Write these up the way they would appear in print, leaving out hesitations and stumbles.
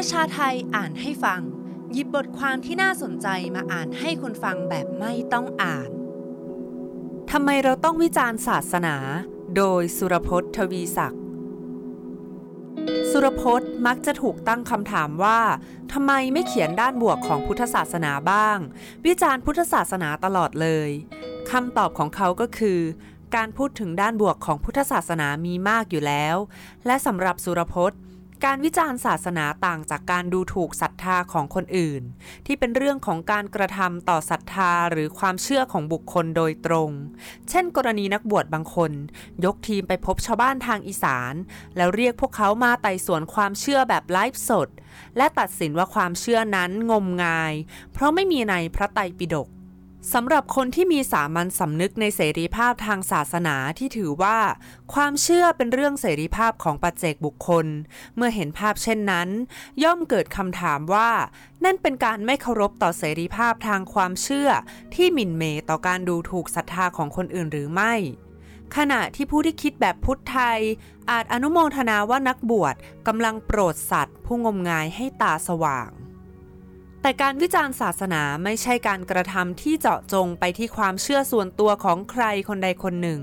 ประชาไทยอ่านให้ฟังหยิบบทความที่น่าสนใจมาอ่านให้คนฟังแบบไม่ต้องอ่านทำไมเราต้องวิจารณ์ศาสนาโดยสุรพจน์ ทวีศักดิ์สุรพจน์มักจะถูกตั้งคำถามว่าทำไมไม่เขียนด้านบวกของพุทธศาสนาบ้างวิจารณ์พุทธศาสนาตลอดเลยคำตอบของเขาก็คือการพูดถึงด้านบวกของพุทธศาสนามีมากอยู่แล้วและสำหรับสุรพจน์การวิจารณ์ศาสนาต่างจากการดูถูกศรัทธาของคนอื่นที่เป็นเรื่องของการกระทำต่อศรัทธาหรือความเชื่อของบุคคลโดยตรงเช่นกรณีนักบวชบางคนยกทีมไปพบชาวบ้านทางอีสานแล้วเรียกพวกเขามาไต่สวนความเชื่อแบบไลฟ์สดและตัดสินว่าความเชื่อนั้นงมงายเพราะไม่มีในพระไตรปิฎกสำหรับคนที่มีสามัญสำนึกในเสรีภาพทางศาสนาที่ถือว่าความเชื่อเป็นเรื่องเสรีภาพของปัจเจกบุคคลเมื่อเห็นภาพเช่นนั้นย่อมเกิดคำถามว่านั่นเป็นการไม่เคารพต่อเสรีภาพทางความเชื่อที่หมิ่นเหม่ต่อการดูถูกศรัทธาของคนอื่นหรือไม่ขณะที่ผู้ที่คิดแบบพุทธไทยอาจอนุโมทนาว่านักบวชกำลังโปรดสัตว์ผู้งมงายให้ตาสว่างแต่การวิจารณ์ศาสนาไม่ใช่การกระทำที่เจาะจงไปที่ความเชื่อส่วนตัวของใครคนใดคนหนึ่ง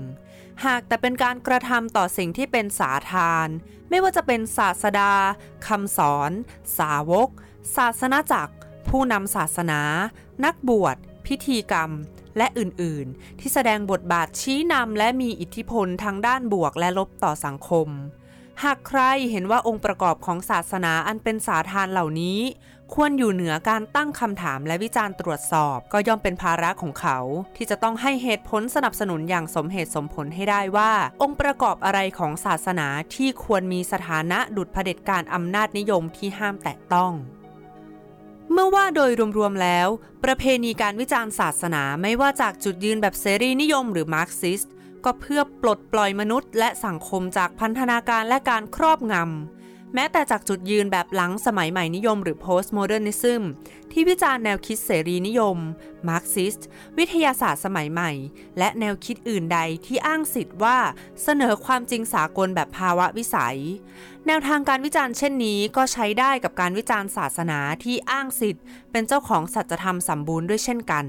หากแต่เป็นการกระทำต่อสิ่งที่เป็นสาธารไม่ว่าจะเป็นศาสดาคำสอนสาวกศาสนาจักรผู้นำศาสนานักบวชพิธีกรรมและอื่นๆที่แสดงบทบาทชี้นำและมีอิทธิพลทางด้านบวกและลบต่อสังคมหากใครเห็นว่าองค์ประกอบของศาสนาอันเป็นสาธารเหล่านี้ควรอยู่เหนือการตั้งคำถามและวิจารณ์ตรวจสอบก็ย่อมเป็นภาระของเขาที่จะต้องให้เหตุผลสนับสนุนอย่างสมเหตุสมผลให้ได้ว่าองค์ประกอบอะไรของศาสนาที่ควรมีสถานะดุจเผด็จการอำนาจนิยมที่ห้ามแตะต้องเมื่อว่าโดยรวมๆแล้วประเพณีการวิจารณ์ศาสนาไม่ว่าจากจุดยืนแบบเสรีนิยมหรือมาร์กซิสต์ก็เพื่อปลดปล่อยมนุษย์และสังคมจากพันธนาการและการครอบงำแม้แต่จากจุดยืนแบบหลังสมัยใหม่นิยมหรือโพสต์โมเดิร์นิซึมที่วิจารณ์แนวคิดเสรีนิยมมาร์กซิสต์วิทยาศาสตร์สมัยใหม่และแนวคิดอื่นใดที่อ้างสิทธิ์ว่าเสนอความจริงสากลแบบภาวะวิสัยแนวทางการวิจารณ์เช่นนี้ก็ใช้ได้กับการวิจารณ์ศาสนาที่อ้างสิทธิ์เป็นเจ้าของสัจธรรมสมบูรณ์ด้วยเช่นกัน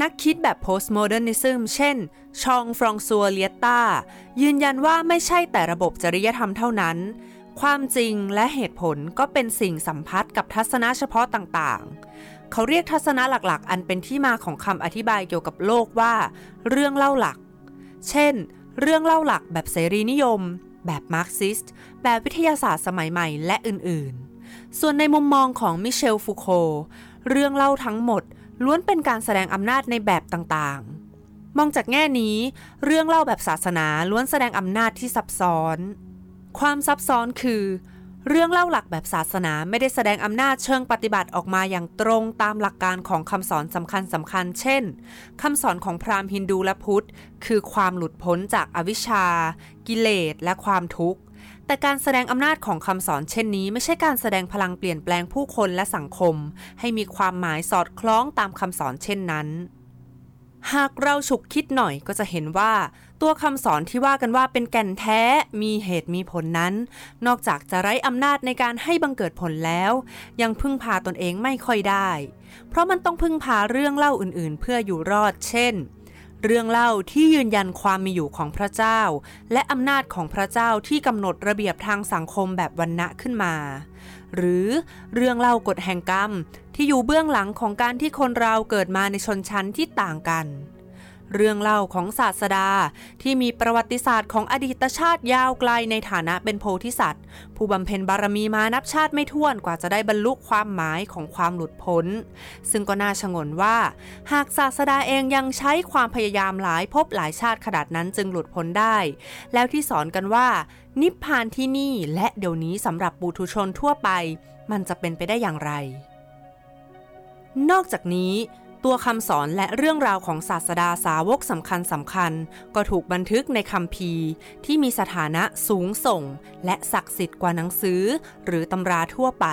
นักคิดแบบโพสต์โมเดิร์นิซึมเช่นชองฟรองซัวเลียตายืนยันว่าไม่ใช่แต่ระบบจริยธรรมเท่านั้นความจริงและเหตุผลก็เป็นสิ่งสัมพัทธ์กับทัศนะเฉพาะต่างๆเขาเรียกทัศนะหลักๆอันเป็นที่มาของคำอธิบายเกี่ยวกับโลกว่าเรื่องเล่าหลักเช่นเรื่องเล่าหลักแบบเสรีนิยมแบบมาร์กซิสต์แบบวิทยาศาสตร์สมัยใหม่และอื่นๆส่วนในมุมมองของมิเชลฟูโคเรื่องเล่าทั้งหมดล้วนเป็นการแสดงอำนาจในแบบต่างๆมองจากแง่นี้เรื่องเล่าแบบศาสนาล้วนแสดงอำนาจที่ซับซ้อนความซับซ้อนคือเรื่องเล่าหลักแบบศาสนาไม่ได้แสดงอำนาจเชิงปฏิบัติออกมาอย่างตรงตามหลักการของคำสอนสำคัญเช่นคำสอนของพราหมณ์ฮินดูและพุทธคือความหลุดพ้นจากอวิชชากิเลสและความทุกข์แต่การแสดงอำนาจของคำสอนเช่นนี้ไม่ใช่การแสดงพลังเปลี่ยนแปลงผู้คนและสังคมให้มีความหมายสอดคล้องตามคำสอนเช่นนั้นหากเราฉุกคิดหน่อยก็จะเห็นว่าตัวคำสอนที่ว่ากันว่าเป็นแก่นแท้มีเหตุมีผลนั้นนอกจากจะไร้อำนาจในการให้บังเกิดผลแล้วยังพึ่งพาตนเองไม่ค่อยได้เพราะมันต้องพึ่งพาเรื่องเล่าอื่นๆเพื่ออยู่รอดเช่นเรื่องเล่าที่ยืนยันความมีอยู่ของพระเจ้าและอำนาจของพระเจ้าที่กำหนดระเบียบทางสังคมแบบวรรณะขึ้นมาหรือเรื่องเล่ากฎแห่งกรรมที่อยู่เบื้องหลังของการที่คนเราเกิดมาในชนชั้นที่ต่างกันเรื่องเล่าของศาสดาที่มีประวัติศาสตร์ของอดีตชาติยาวไกลในฐานะเป็นโพธิสัตว์ผู้บำเพ็ญบารมีมานับชาติไม่ถ้วนกว่าจะได้บรรลุความหมายของความหลุดพ้นซึ่งก็น่าชงนว่าหากศาสดาเองยังใช้ความพยายามหลายภพหลายชาติขนาดนั้นจึงหลุดพ้นได้แล้วที่สอนกันว่านิพพานที่นี่และเดี๋ยวนี้สำหรับปุถุชนทั่วไปมันจะเป็นไปได้อย่างไรนอกจากนี้ตัวคำสอนและเรื่องราวของศาสดาสาวกสำคัญก็ถูกบันทึกในคัมภีร์ที่มีสถานะสูงส่งและศักดิ์สิทธิ์กว่าหนังสือหรือตำราทั่วไป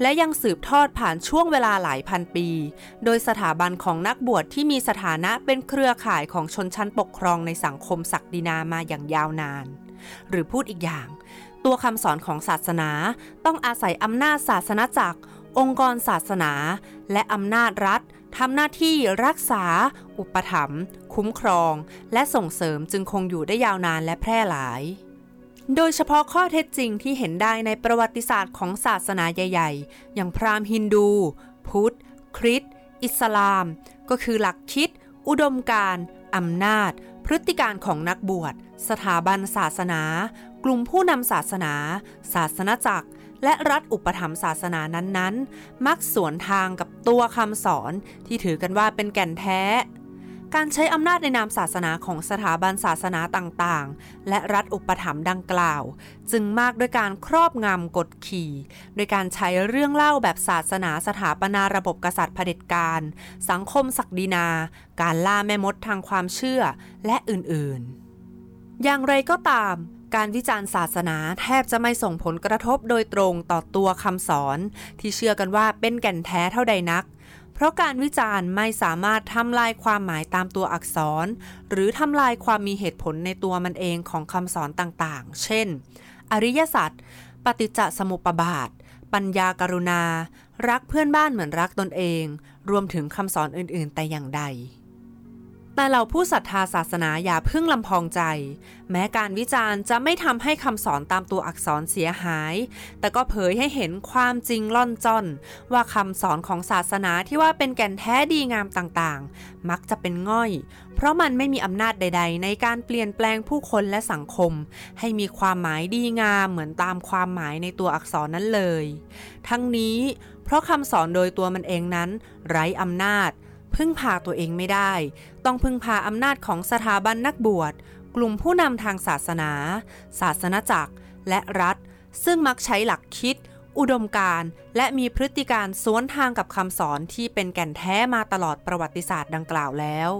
และยังสืบทอดผ่านช่วงเวลาหลายพันปีโดยสถาบันของนักบวชที่มีสถานะเป็นเครือข่ายของชนชั้นปกครองในสังคมศักดินามาอย่างยาวนาน หรือพูดอีกอย่างตัวคำสอนของศาสนาต้องอาศัยอำนาจศาสนาจักรองค์กรศาสนาและอำนาจรัฐทำหน้าที่รักษาอุปถัมภ์คุ้มครองและส่งเสริมจึงคงอยู่ได้ยาวนานและแพร่หลายโดยเฉพาะข้อเท็จจริงที่เห็นได้ในประวัติศาสตร์ของศาสนาใหญ่ๆอย่างพราหมณ์ฮินดูพุทธคริสต์อิสลามก็คือหลักคิดอุดมการณ์อำนาจพฤติการของนักบวชสถาบันศาสนากลุ่มผู้นำศาสนาศาสนจักรและรัฐอุปถัมภ์ศาสนานั้นๆมักสวนทางกับตัวคำสอนที่ถือกันว่าเป็นแก่นแท้การใช้อำนาจในนามศาสนาของสถาบันศาสนาต่างๆและรัฐอุปถัมภ์ดังกล่าวจึงมากด้วยการครอบงำกดขี่โดยการใช้เรื่องเล่าแบบศาสนาสถาปนาระบบกษัตริย์เผด็จการสังคมศักดินาการล่าแม่มดทางความเชื่อและอื่นๆอย่างไรก็ตามการวิจารณ์ศาสนาแทบจะไม่ส่งผลกระทบโดยตรงต่อตัวคำสอนที่เชื่อกันว่าเป็นแก่นแท้เท่าใดนักเพราะการวิจารณ์ไม่สามารถทำลายความหมายตามตัวอักษรหรือทำลายความมีเหตุผลในตัวมันเองของคำสอนต่างๆเช่นอริยสัจปฏิจจสมุปบาทปัญญากรุณารักเพื่อนบ้านเหมือนรักตนเองรวมถึงคำสอนอื่นๆแต่อย่างใดแต่เหล่าผู้ศรัทธาศาสนาอย่าเพิ่งลำพองใจแม้การวิจารณ์จะไม่ทำให้คำสอนตามตัวอักษรเสียหายแต่ก็เผยให้เห็นความจริงล่อนจ้อนว่าคำสอนของศาสนาที่ว่าเป็นแก่นแท้ดีงามต่างๆมักจะเป็นง่อยเพราะมันไม่มีอำนาจใดๆในการเปลี่ยนแปลงผู้คนและสังคมให้มีความหมายดีงามเหมือนตามความหมายในตัวอักษรนั้นเลยทั้งนี้เพราะคำสอนโดยตัวมันเองนั้นไร้อำนาจพึ่งพาตัวเองไม่ได้ต้องพึ่งพาอำนาจของสถาบันนักบวชกลุ่มผู้นำทางศาสนาศาสนจักรและรัฐซึ่งมักใช้หลักคิดอุดมการณ์และมีพฤติการสวนทางกับคำสอนที่เป็นแก่นแท้มาตลอดประวัติศาสตร์ดังกล่าวแล้ว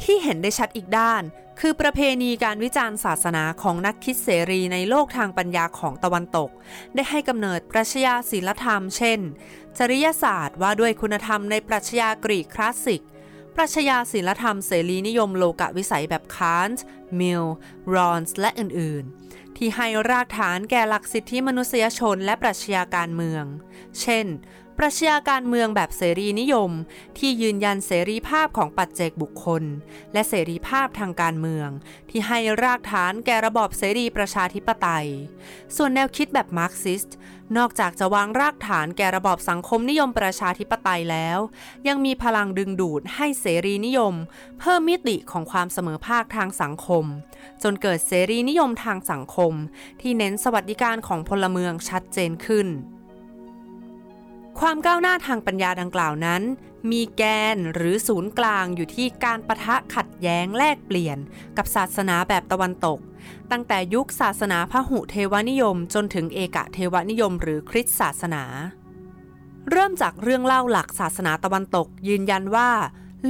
ที่เห็นได้ชัดอีกด้านคือประเพณีการวิจารณ์ศาสนาของนักคิดเสรีในโลกทางปัญญาของตะวันตกได้ให้กำเนิดปรัชญาศีลธรรมเช่นจริยศาสตร์ว่าด้วยคุณธรรมในปรัชญากรีกคลาสสิกปรัชญาศีลธรรมเสรีนิยมโลกวิสัยแบบคานต์มิลรอนส์และอื่นๆที่ให้รากฐานแก่หลักสิทธิมนุษยชนและปรัชญาการเมืองเช่นปรัชญาการเมืองแบบเสรีนิยมที่ยืนยันเสรีภาพของปัจเจกบุคคลและเสรีภาพทางการเมืองที่ให้รากฐานแก่ระบอบเสรีประชาธิปไตยส่วนแนวคิดแบบมาร์กซิสต์นอกจากจะวางรากฐานแก่ระบอบสังคมนิยมประชาธิปไตยแล้วยังมีพลังดึงดูดให้เสรีนิยมเพิ่มมิติของความเสมอภาคทางสังคมจนเกิดเสรีนิยมทางสังคมที่เน้นสวัสดิการของพลเมืองชัดเจนขึ้นความก้าวหน้าทางปัญญาดังกล่าวนั้นมีแกนหรือศูนย์กลางอยู่ที่การปะทะขัดแย้งแลกเปลี่ยนกับศาสนาแบบตะวันตกตั้งแต่ยุคศาสนาพหุเทวนิยมจนถึงเอกเทวนิยมหรือคริสต์ศาสนาเริ่มจากเรื่องเล่าหลักศาสนาตะวันตกยืนยันว่า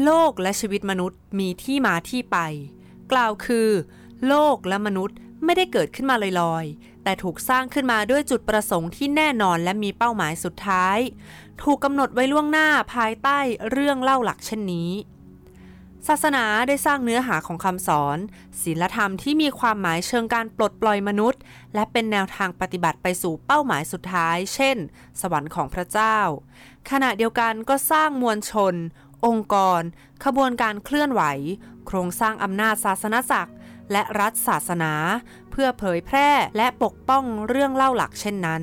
โลกและชีวิตมนุษย์มีที่มาที่ไปกล่าวคือโลกและมนุษย์ไม่ได้เกิดขึ้นมาลอยๆแต่ถูกสร้างขึ้นมาด้วยจุดประสงค์ที่แน่นอนและมีเป้าหมายสุดท้ายถูกกำหนดไว้ล่วงหน้าภายใต้เรื่องเล่าหลักเช่นนี้ศาสนาได้สร้างเนื้อหาของคำสอนศีลธรรมที่มีความหมายเชิงการปลดปล่อยมนุษย์และเป็นแนวทางปฏิบัติไปสู่เป้าหมายสุดท้ายเช่นสวรรค์ของพระเจ้าขณะเดียวกันก็สร้างมวลชนองค์กรขบวนการเคลื่อนไหวโครงสร้างอำนาจศาสนจักรและรัฐศาสนาเพื่อเผยแพร่และปกป้องเรื่องเล่าหลักเช่นนั้น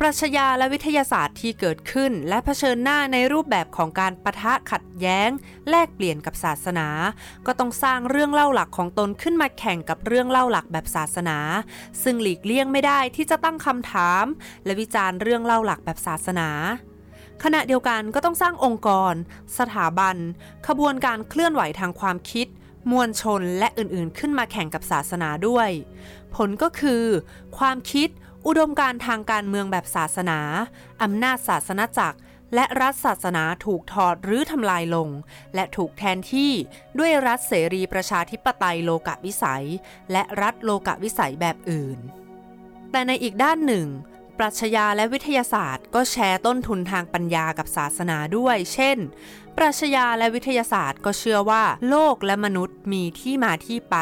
ปรัชญาและวิทยาศาสตร์ที่เกิดขึ้นและเผชิญหน้าในรูปแบบของการปะทะขัดแย้งแลกเปลี่ยนกับศาสนาก็ต้องสร้างเรื่องเล่าหลักของตนขึ้นมาแข่งกับเรื่องเล่าหลักแบบศาสนาซึ่งหลีกเลี่ยงไม่ได้ที่จะตั้งคำถามและวิจารณ์เรื่องเล่าหลักแบบศาสนาขณะเดียวกันก็ต้องสร้างองค์กรสถาบันขบวนการเคลื่อนไหวทางความคิดมวลชนและอื่นๆขึ้นมาแข่งกับศาสนาด้วยผลก็คือความคิดอุดมการณ์ทางการเมืองแบบศาสนาอำนาจศาสนจักรและรัฐศาสนาถูกถอดหรือทำลายลงและถูกแทนที่ด้วยรัฐเสรีประชาธิปไตยโลกวิสัยและรัฐโลกวิสัยแบบอื่นแต่ในอีกด้านหนึ่งปรัชญาและวิทยาศาสตร์ก็แชร์ต้นทุนทางปัญญากับศาสนาด้วยเช่นปรัชญาและวิทยาศาสตร์ก็เชื่อว่าโลกและมนุษย์มีที่มาที่ไป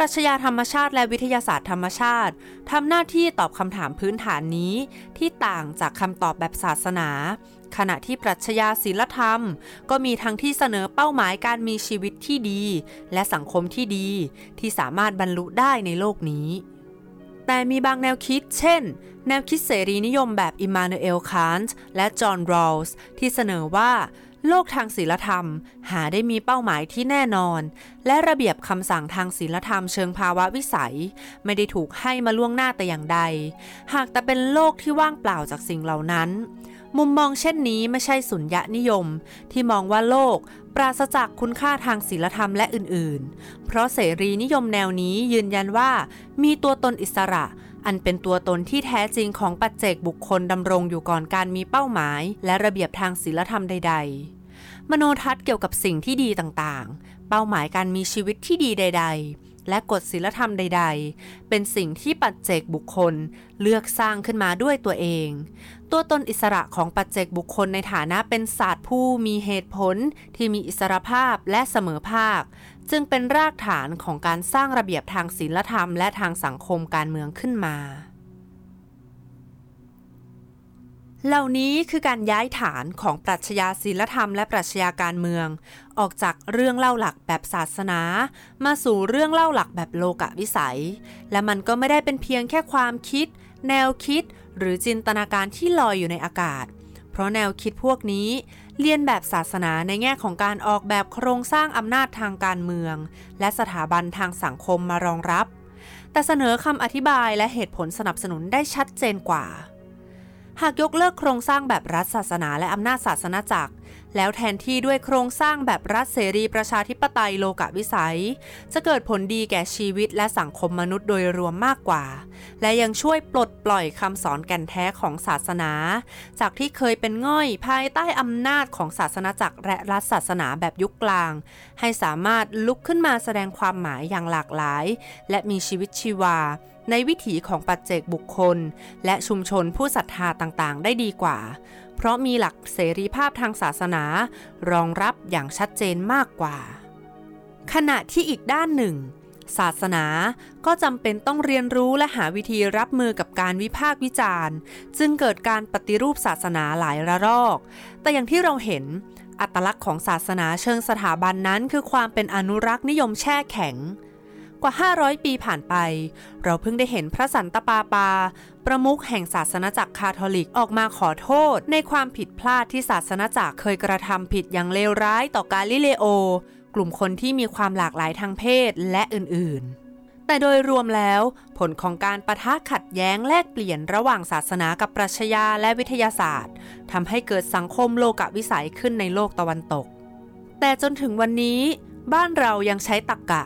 ปรัชญาธรรมชาติและวิทยาศาสตร์ธรรมชาติทำหน้าที่ตอบคำถามพื้นฐานนี้ที่ต่างจากคำตอบแบบศาสนาขณะที่ปรัชญาศีลธรรมก็มีทั้งที่เสนอเป้าหมายการมีชีวิตที่ดีและสังคมที่ดีที่สามารถบรรลุได้ในโลกนี้แต่มีบางแนวคิดเช่นแนวคิดเสรีนิยมแบบอิมมานูเอล คานต์และจอห์น รอลส์ที่เสนอว่าโลกทางศีลธรรมหาได้มีเป้าหมายที่แน่นอนและระเบียบคำสั่งทางศีลธรรมเชิงภาวะวิสัยไม่ได้ถูกให้มาล่วงหน้าแต่อย่างใดหากแต่เป็นโลกที่ว่างเปล่าจากสิ่งเหล่านั้นมุมมองเช่นนี้ไม่ใช่สุญญนิยมที่มองว่าโลกปราศจากคุณค่าทางศีลธรรมและอื่นๆเพราะเสรีนิยมแนวนี้ยืนยันว่ามีตัวตนอิสระอันเป็นตัวตนที่แท้จริงของปัจเจกบุคคลดำรงอยู่ก่อนการมีเป้าหมายและระเบียบทางศีลธรรมใดๆมโนทัศน์เกี่ยวกับสิ่งที่ดีต่างๆเป้าหมายการมีชีวิตที่ดีใดๆและกฎศีลธรรมใดๆเป็นสิ่งที่ปัจเจกบุคคลเลือกสร้างขึ้นมาด้วยตัวเองตัวตนอิสระของปัจเจกบุคคลในฐานะเป็นศาสตร์ผู้มีเหตุผลที่มีอิสรภาพและเสมอภาคจึงเป็นรากฐานของการสร้างระเบียบทางศีลธรรมและทางสังคมการเมืองขึ้นมาเหล่านี้คือการย้ายฐานของปรัชญาศีลธรรมและปรัชญาการเมืองออกจากเรื่องเล่าหลักแบบศาสนามาสู่เรื่องเล่าหลักแบบโลกวิสัยและมันก็ไม่ได้เป็นเพียงแค่ความคิดแนวคิดหรือจินตนาการที่ลอยอยู่ในอากาศเพราะแนวคิดพวกนี้เรียนแบบศาสนาในแง่ของการออกแบบโครงสร้างอำนาจทางการเมืองและสถาบันทางสังคมมารองรับแต่เสนอคำอธิบายและเหตุผลสนับสนุนได้ชัดเจนกว่าหากยกเลิกโครงสร้างแบบรัฐศาสนาและอำนาจศาสนาจักรแล้วแทนที่ด้วยโครงสร้างแบบรัฐเสรีประชาธิปไตยโลกวิสัยจะเกิดผลดีแก่ชีวิตและสังคมมนุษย์โดยรวมมากกว่าและยังช่วยปลดปล่อยคำสอนแก่นแท้ของศาสนาจากที่เคยเป็นง่อยภายใต้อำนาจของศาสนาจักรและรัฐศาสนาแบบยุคกลางให้สามารถลุกขึ้นมาแสดงความหมายอย่างหลากหลายและมีชีวิตชีวาในวิถีของปัจเจกบุคคลและชุมชนผู้ศรัทธาต่างๆได้ดีกว่าเพราะมีหลักเสรีภาพทางศาสนารองรับอย่างชัดเจนมากกว่าขณะที่อีกด้านหนึ่งศาสนาก็จำเป็นต้องเรียนรู้และหาวิธีรับมือกับการวิพากษ์วิจารณ์จึงเกิดการปฏิรูปศาสนาหลายระลอกแต่อย่างที่เราเห็นอัตลักษณ์ของศาสนาเชิงสถาบันนั้นคือความเป็นอนุรักษ์นิยมแช่แข็งกว่า500ปีผ่านไปเราเพิ่งได้เห็นพระสันตะปาปาประมุขแห่งศาสนาจักรคาทอลิกออกมาขอโทษในความผิดพลาดที่ศาสนาจักรเคยกระทำผิดอย่างเลวร้ายต่อกาลิเลโอกลุ่มคนที่มีความหลากหลายทางเพศและอื่นๆแต่โดยรวมแล้วผลของการปะทะขัดแย้งแลกเปลี่ยนระหว่างศาสนากับปรัชญาและวิทยาศาสตร์ทำให้เกิดสังคมโลกวิสัยขึ้นในโลกตะวันตกแต่จนถึงวันนี้บ้านเรายังใช้ตรรกะ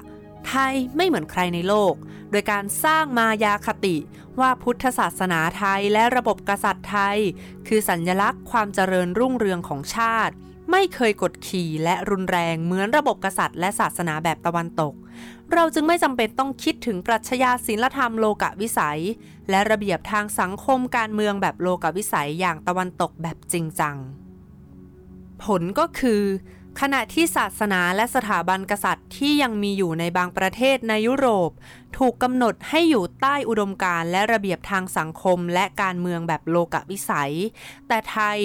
ไทยไม่เหมือนใครในโลกโดยการสร้างมายาคติว่าพุทธศาสนาไทยและระบบกษัตริย์ไทยคือสัญลักษณ์ความเจริญรุ่งเรืองของชาติไม่เคยกดขี่และรุนแรงเหมือนระบบกษัตริย์และศาสนาแบบตะวันตกเราจึงไม่จำเป็นต้องคิดถึงปรัชญาศีลธรรมโลกวิสัยและระเบียบทางสังคมการเมืองแบบโลกวิสัยอย่างตะวันตกแบบจริงจังผลก็คือขณะที่ศาสนาและสถาบันกษัตริย์ที่ยังมีอยู่ในบางประเทศในยุโรปถูกกำหนดให้อยู่ใต้อุดมการณ์และระเบียบทางสังคมและการเมืองแบบโลกวิสัยแต่ไทย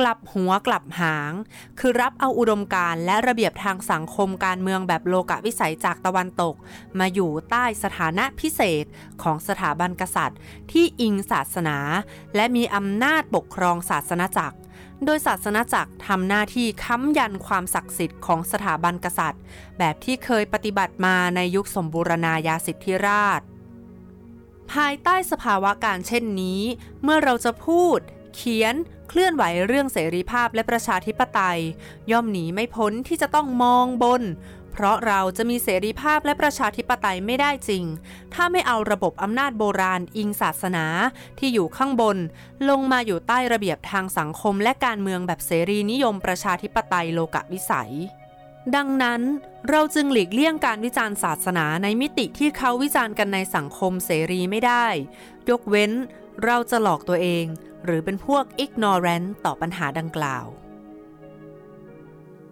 กลับหัวกลับหางคือรับเอาอุดมการณ์และระเบียบทางสังคมการเมืองแบบโลกวิสัยจากตะวันตกมาอยู่ใต้สถานะพิเศษของสถาบันกษัตริย์ที่อิงศาสนาและมีอำนาจปกครองศาสนาจักรโดยศาสนาจักรทำหน้าที่ค้ำยันความศักดิ์สิทธิ์ของสถาบันกษัตริย์แบบที่เคยปฏิบัติมาในยุคสมบูรณาญาสิทธิราชภายใต้สภาวะการเช่นนี้เมื่อเราจะพูดเขียนเคลื่อนไหวเรื่องเสรีภาพและประชาธิปไตยย่อมหนีไม่พ้นที่จะต้องมองบนเพราะเราจะมีเสรีภาพและประชาธิปไตยไม่ได้จริงถ้าไม่เอาระบบอำนาจโบราณอิงศาสนาที่อยู่ข้างบนลงมาอยู่ใต้ระเบียบทางสังคมและการเมืองแบบเสรีนิยมประชาธิปไตยโลกวิสัยดังนั้นเราจึงหลีกเลี่ยงการวิจารณ์ศาสนาในมิติที่เขาวิจารณ์กันในสังคมเสรีไม่ได้ยกเว้นเราจะหลอกตัวเองหรือเป็นพวก ignorant ต่อปัญหาดังกล่าว